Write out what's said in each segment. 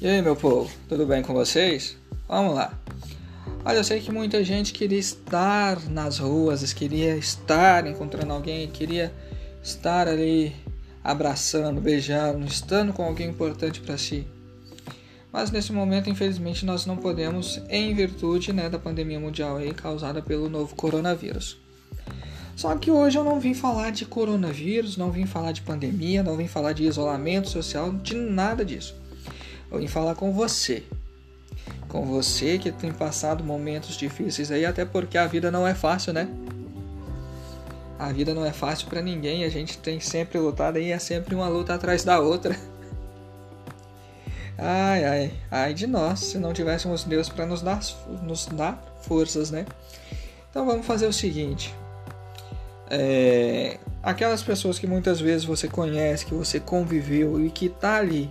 E aí, meu povo, tudo bem com vocês? Vamos lá. Olha, eu sei que muita gente queria estar nas ruas, queria estar encontrando alguém, queria estar ali abraçando, beijando, estando com alguém importante para si. Mas nesse momento, infelizmente, nós não podemos, em virtude da pandemia mundial aí, causada pelo novo coronavírus. Só que hoje eu não vim falar de coronavírus, não vim falar de pandemia, não vim falar de isolamento social, de nada disso. Eu vim falar com você que tem passado momentos difíceis aí, até porque a vida não é fácil, né? A vida não é fácil pra ninguém, a gente tem sempre lutado e é sempre uma luta atrás da outra. Ai, ai, ai de nós, se não tivéssemos Deus pra nos dar forças, né? Então vamos fazer o seguinte. Aquelas pessoas que muitas vezes você conhece, que você conviveu e que tá ali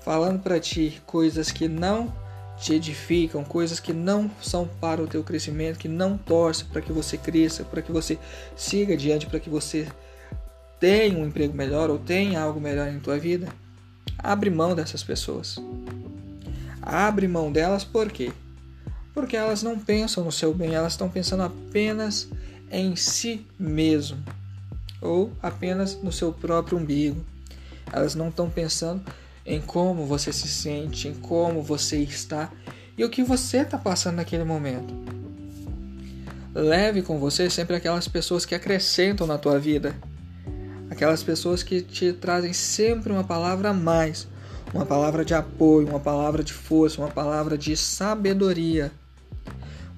falando para ti coisas que não te edificam, coisas que não são para o teu crescimento, que não torcem para que você cresça, para que você siga adiante, para que você tenha um emprego melhor ou tenha algo melhor em tua vida. Abre mão dessas pessoas. Abre mão delas por quê? Porque elas não pensam no seu bem, elas estão pensando apenas em si mesmo ou apenas no seu próprio umbigo. Elas não estão pensando em como você se sente, em como você está e o que você está passando naquele momento. Leve com você sempre aquelas pessoas que acrescentam na tua vida, aquelas pessoas que te trazem sempre uma palavra a mais, uma palavra de apoio, uma palavra de força, uma palavra de sabedoria.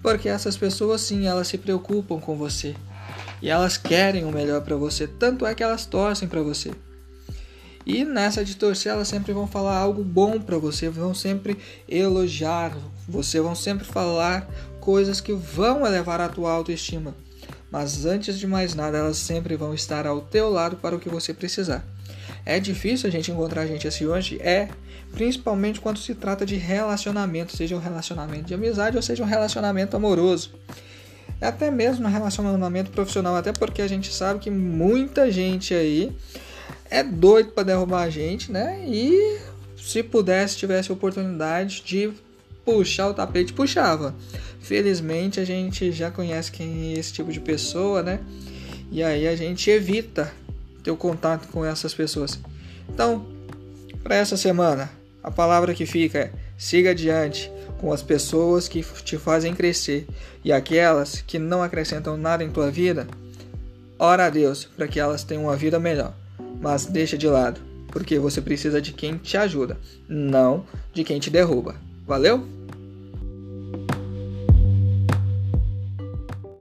Porque essas pessoas, sim, elas se preocupam com você e elas querem o melhor para você, tanto é que elas torcem para você. E nessa de torcer, elas sempre vão falar algo bom pra você, vão sempre elogiar você, vão sempre falar coisas que vão elevar a tua autoestima. Mas antes de mais nada, elas sempre vão estar ao teu lado para o que você precisar. É difícil a gente encontrar gente assim hoje? É, principalmente quando se trata de relacionamento, seja um relacionamento de amizade ou seja um relacionamento amoroso. Até mesmo um relacionamento profissional, até porque a gente sabe que muita gente aí é doido para derrubar a gente, né? E se pudesse, tivesse a oportunidade de puxar o tapete, puxava. Felizmente, a gente já conhece quem é esse tipo de pessoa, né? E aí a gente evita ter o contato com essas pessoas. Então, para essa semana, a palavra que fica é: siga adiante com as pessoas que te fazem crescer e aquelas que não acrescentam nada em tua vida, ora a Deus para que elas tenham uma vida melhor. Mas deixa de lado, porque você precisa de quem te ajuda, não de quem te derruba. Valeu?